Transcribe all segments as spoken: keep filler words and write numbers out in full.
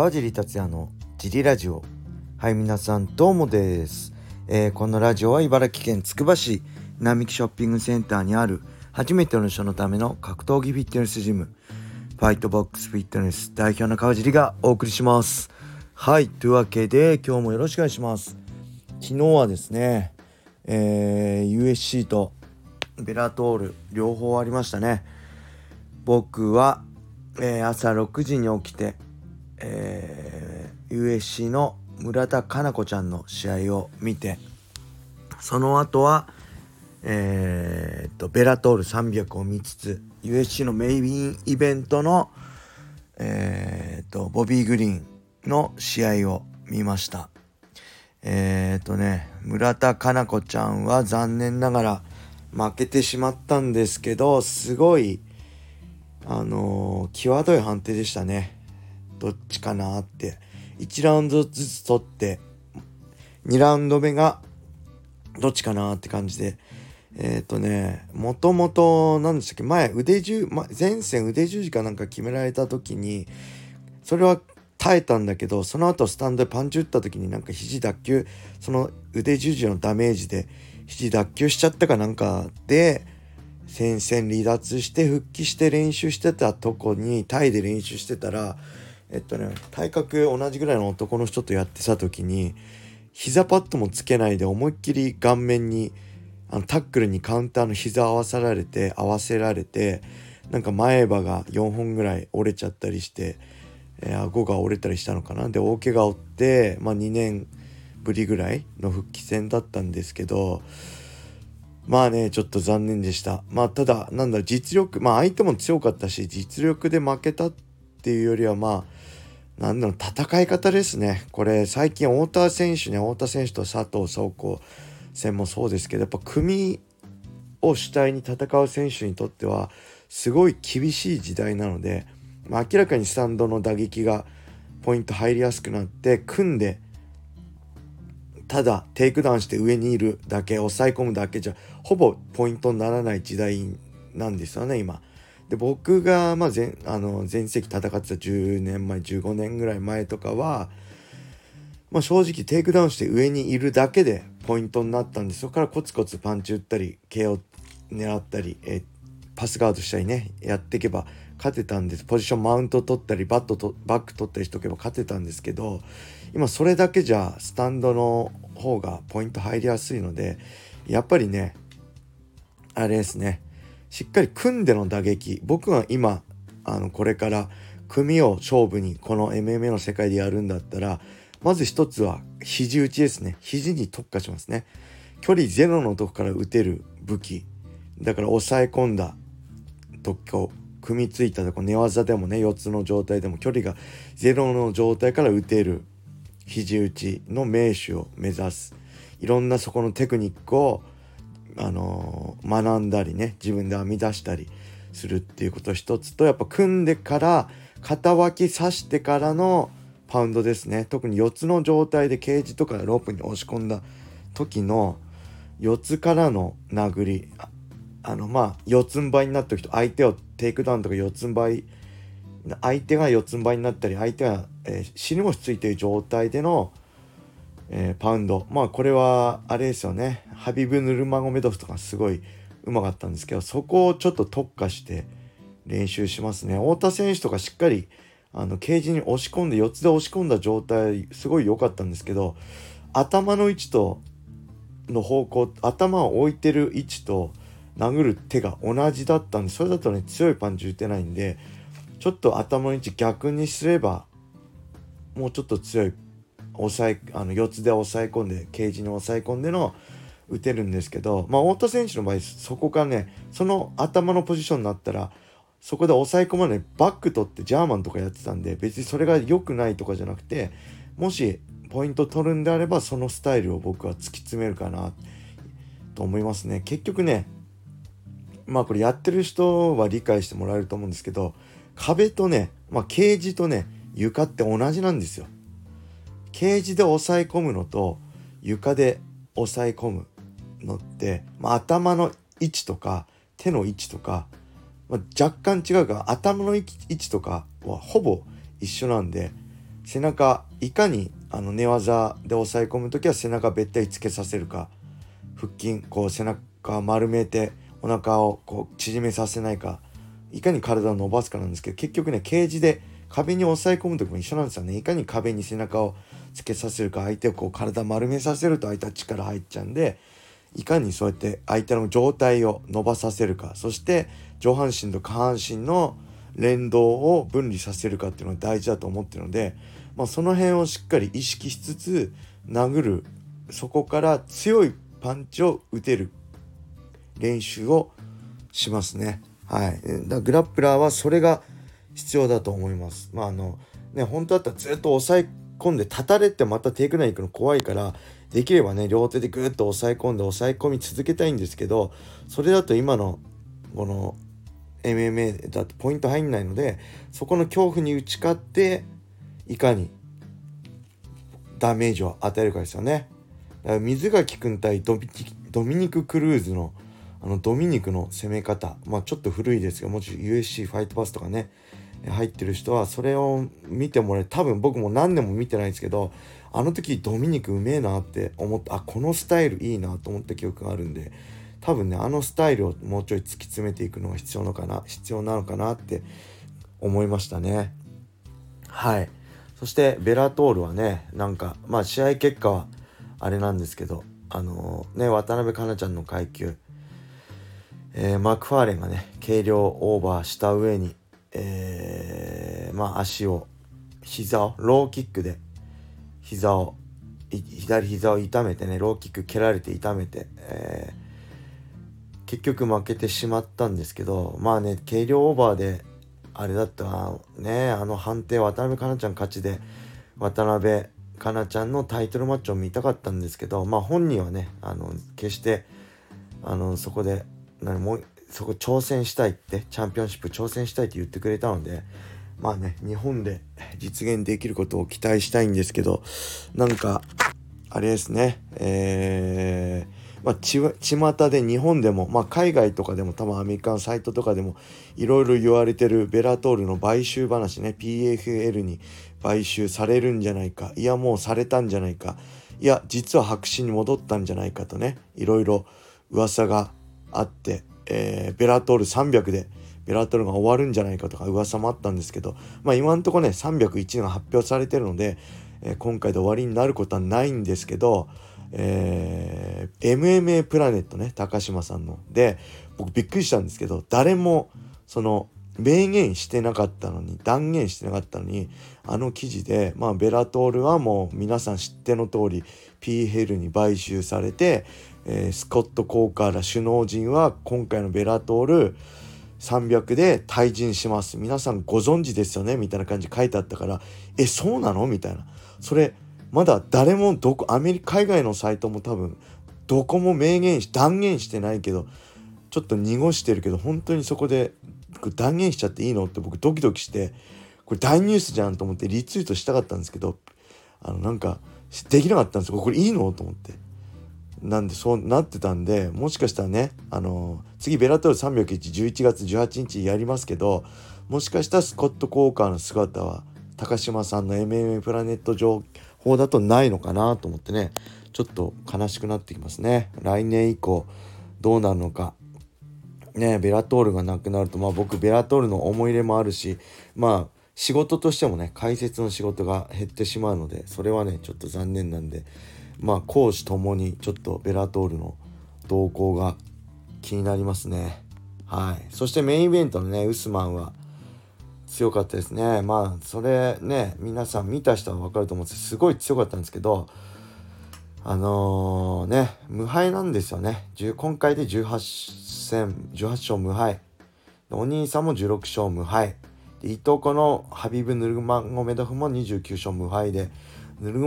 川尻達也のジリラジオ。はい、皆さんどうもです、えー、このラジオは茨城県つくば市並木ショッピングセンターにある初めての人のための格闘技フィットネスジムファイトボックスフィットネス代表の川尻がお送りします。はい、というわけで今日もよろしくお願いします。昨日はですね、えー、ユーエフシー とベラトール両方ありましたね。僕は、えー、朝ろくじに起きて、えー、ユーエフシー の村田かな子ちゃんの試合を見て、その後は、えー、っとベラトールさんびゃくを見つつ ユーエフシー のメインイベントの、えー、っとボビー・グリーンの試合を見ました。えー、っとね村田かな子ちゃんは残念ながら負けてしまったんですけど、すごいあのー、際どい判定でしたね。どっちかなって、いちラウンドずつ取ってにラウンド目がどっちかなって感じで、えー、っとねもともと何でしたっけ、前腕十前線腕十字かなんか決められた時にそれは耐えたんだけど、その後スタンドでパンチ打った時になんか肘脱臼、その腕十字のダメージで肘脱臼しちゃったかなんかで戦線離脱して復帰して練習してたとこに、タイで練習してたらえっとね体格同じぐらいの男の人とやってた時に膝パッドもつけないで思いっきり顔面にあのタックルにカウンターの膝合わせられて合わせられてなんか前歯がよんほんぐらい折れちゃったりして、えー、顎が折れたりしたのかな、で大怪我を負って、まあ、にねんぶりぐらいの復帰戦だったんですけど、まあねちょっと残念でした。まあただなんだ実力、まあ相手も強かったし実力で負けたっていうよりはまあなんだろう戦い方ですね。これ最近太田選手ね太田選手と佐藤壮子戦もそうですけど、やっぱ組を主体に戦う選手にとってはすごい厳しい時代なので、まあ、明らかにスタンドの打撃がポイント入りやすくなって組んでただテイクダウンして上にいるだけ抑え込むだけじゃほぼポイントにならない時代なんですよね今で。僕がまあ前あの前世紀戦ってたじゅうねんまえじゅうごねんぐらい前とかは、まあ、正直テイクダウンして上にいるだけでポイントになったんで、そこからコツコツパンチ打ったり ケーオー 狙ったりえパスガードしたりねやっていけば勝てたんです。ポジションマウント取ったりバットとバック取ったりしとけば勝てたんですけど、今それだけじゃスタンドの方がポイント入りやすいので、やっぱりねあれですねしっかり組んでの打撃、僕は今あのこれから組を勝負にこの エムエムエー の世界でやるんだったら、まず一つは肘打ちですね。肘に特化しますね。距離ゼロのとこから打てる武器だから、抑え込んだとこ組みついたとこ寝技でもね四つの状態でも距離がゼロの状態から打てる肘打ちの名手を目指す。いろんなそこのテクニックを、あのー、学んだりね自分で編み出したりするっていうこと一つと、やっぱ組んでから肩脇刺してからのパウンドですね。特に四つの状態でケージとかロープに押し込んだ時の四つからの殴り、あ、あのまあ四つん這いになった時と相手をテイクダウンとか四つん這い相手が四つん這いになったり相手が、えー、尻もついている状態での、えー、パウンド、まあこれはあれですよね、ハビブ・ヌルマゴメドフとかすごいうまかったんですけど、そこをちょっと特化して練習しますね。太田選手とかしっかりあのケージに押し込んで四つで押し込んだ状態すごい良かったんですけど、頭の位置との方向、頭を置いてる位置と殴る手が同じだったんで、それだとね強いパンチ打てないんで、ちょっと頭の位置逆にすればもうちょっと強い抑えあのよっつで抑え込んでケージに抑え込んでの打てるんですけど、まあ太田選手の場合そこからねその頭のポジションになったらそこで抑え込まないバック取ってジャーマンとかやってたんで、別にそれが良くないとかじゃなくて、もしポイント取るんであればそのスタイルを僕は突き詰めるかなと思いますね。結局ねまあこれやってる人は理解してもらえると思うんですけど、壁とね、まあ、ケージとね床って同じなんですよ。ケージで抑え込むのと床で抑え込むのって、まあ、頭の位置とか手の位置とか、まあ、若干違うが頭の位置とかはほぼ一緒なんで、背中いかにあの寝技で抑え込むときは背中べったりつけさせるか、腹筋こう背中丸めてお腹をこう縮めさせないか、いかに体を伸ばすかなんですけど、結局ねケージで壁に抑え込むときも一緒なんですよね。いかに壁に背中をつけさせるか、相手をこう体丸めさせると相手は力入っちゃうんで、いかにそうやって相手の上体を伸ばさせるか、そして上半身と下半身の連動を分離させるかっていうのが大事だと思ってるので、まあ、その辺をしっかり意識しつつ殴る、そこから強いパンチを打てる練習をしますね。はい、だグラップラーはそれが必要だと思います。まああのね、本当だったらずっと抑え込んで立たれてまたテイクダウン行くの怖いから、できればね両手でグッと抑え込んで抑え込み続けたいんですけど、それだと今のこの エムエムエー だとポイント入んないので、そこの恐怖に打ち勝っていかにダメージを与えるかですよね。だから水垣君対ドミ、ドミニク・クルーズのあのドミニクの攻め方、まあちょっと古いですが、もし ユーエフシー ファイトパスとかね入ってる人はそれを見てもらえ、多分僕も何年も見てないんですけど、あの時ドミニクうめえなって思った、あこのスタイルいいなと思った記憶があるんで、多分ねあのスタイルをもうちょい突き詰めていくのが必要のかな必要なのかなって思いましたね。はい。そしてベラトールはね、なんかまあ試合結果はあれなんですけど、あのー、ね渡辺香菜ちゃんの階級、えー、マクファーレンがね軽量オーバーした上に、えー、まあ足を膝をローキックで膝を左膝を痛めてね、ローキック蹴られて痛めて、えー、結局負けてしまったんですけど、まあね軽量オーバーであれだったらね、あの判定渡辺香菜ちゃん勝ちで渡辺香菜ちゃんのタイトルマッチを見たかったんですけど、まあ本人はねあの決してあのそこで何もそこ挑戦したいって、チャンピオンシップ挑戦したいって言ってくれたので、まあね日本で実現できることを期待したいんですけど、なんかあれですね、えー、まあち巷で日本でも、まあ、海外とかでも多分アメリカのサイトとかでもいろいろ言われてるベラトールの買収話ね、 ピーエフエル に買収されるんじゃないか、いやもうされたんじゃないか、いや実は白紙に戻ったんじゃないかとね、いろいろ噂があって、えー、ベラトールさんびゃくでベラトールが終わるんじゃないかとか噂もあったんですけど、まあ今のところねさんびゃくいちが発表されてるので、えー、今回で終わりになることはないんですけど、えー、エムエムエー プラネットね高島さんので僕びっくりしたんですけど、誰もその明言してなかったのに断言してなかったのに、あの記事でまあベラトールはもう皆さん知っての通り ピーエフエル に買収されて、えー、スコット・コーカーら首脳陣は今回のベラトールさんびゃくで退陣します、皆さんご存知ですよねみたいな感じ書いてあったから、えそうなのみたいな、それまだ誰もどこアメリカ海外のサイトも多分どこも明言し断言してないけど、ちょっと濁してるけど本当にそこで断言しちゃっていいのって僕ドキドキして、これ大ニュースじゃんと思ってリツイートしたかったんですけど、あのなんかできなかったんですよ、これいいのと思って、なんでそうなってたんで、もしかしたらねあの次ベラトールさんびゃくいち じゅういちがつじゅうはちにちやりますけど、もしかしたらスコット・コーカーの姿は高島さんの エムエムエー プラネット情報だとないのかなと思ってね、ちょっと悲しくなってきますね。来年以降どうなるのかね、ベラトールがなくなると、まあ僕ベラトールの思い入れもあるし、まあ仕事としてもね解説の仕事が減ってしまうので、それはねちょっと残念なんで、まあ講師ともにちょっとベラトールの動向が気になりますね。はい。そしてメインイベントのねウスマンは強かったですね。まあそれね皆さん見た人は分かると思うんです、すごい強かったんですけど、あのー、ね無敗なんですよね。今回でじゅうはち戦じゅうはち勝無敗、お兄さんもじゅうろく勝無敗で、いとこのハビブ・ヌルマンゴメドフもにじゅうきゅう勝無敗で、ヌル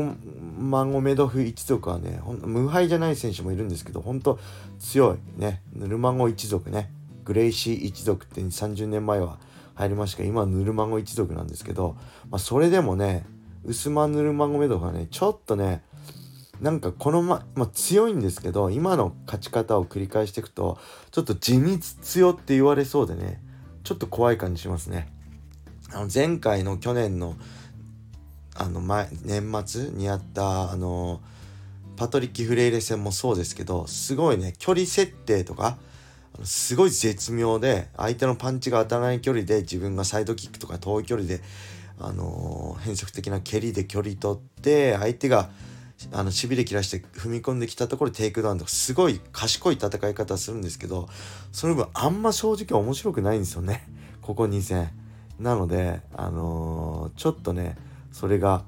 マンゴメドフ一族はね無敗じゃない選手もいるんですけど、本当強いねヌルマンゴ一族ね、グレイシー一族ってさんじゅうねんまえは入りましたけど、今はヌルマンゴ一族なんですけど、まあ、それでもねウスマン・ヌルマンゴメドフはねちょっとねなんかこのま、まあ、強いんですけど、今の勝ち方を繰り返していくとちょっと地味強って言われそうでね、ちょっと怖い感じしますね。あの前回の去年のあの前年末にやったあのパトリッキ・フレイレ戦もそうですけど、すごいね距離設定とかすごい絶妙で、相手のパンチが当たらない距離で自分がサイドキックとか遠い距離で、あのー、変則的な蹴りで距離取って、相手があの痺れ切らして踏み込んできたところテイクダウンとか、すごい賢い戦い方するんですけど、その分あんま正直面白くないんですよね、ここに戦なので、あのー、ちょっとねそれが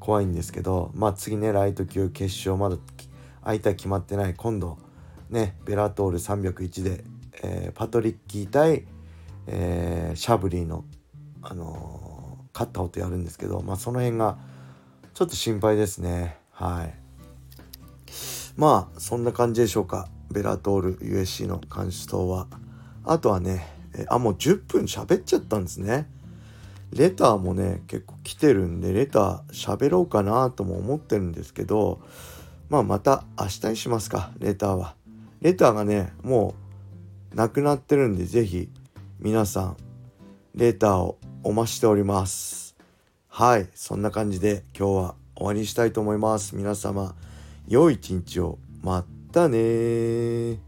怖いんですけど、まあ次ねライト級決勝まだ相手は決まってない、今度ねベラトールさんびゃくいちで、えー、パトリッキー対、えー、シャブリーのあのー、勝った方とやるんですけど、まあその辺がちょっと心配ですね。はい、まあそんな感じでしょうか、ベラトール ユーエフシー の感想は。あとはね、あもうじゅっぷん喋っちゃったんですね。レターもね結構来てるんで、レター喋ろうかなとも思ってるんですけど、まあまた明日にしますか。レターはレターがねもうなくなってるんで、ぜひ皆さんレターをお待ちしております。はい、そんな感じで今日は終わりにしたいと思います。皆様良い一日を。またね。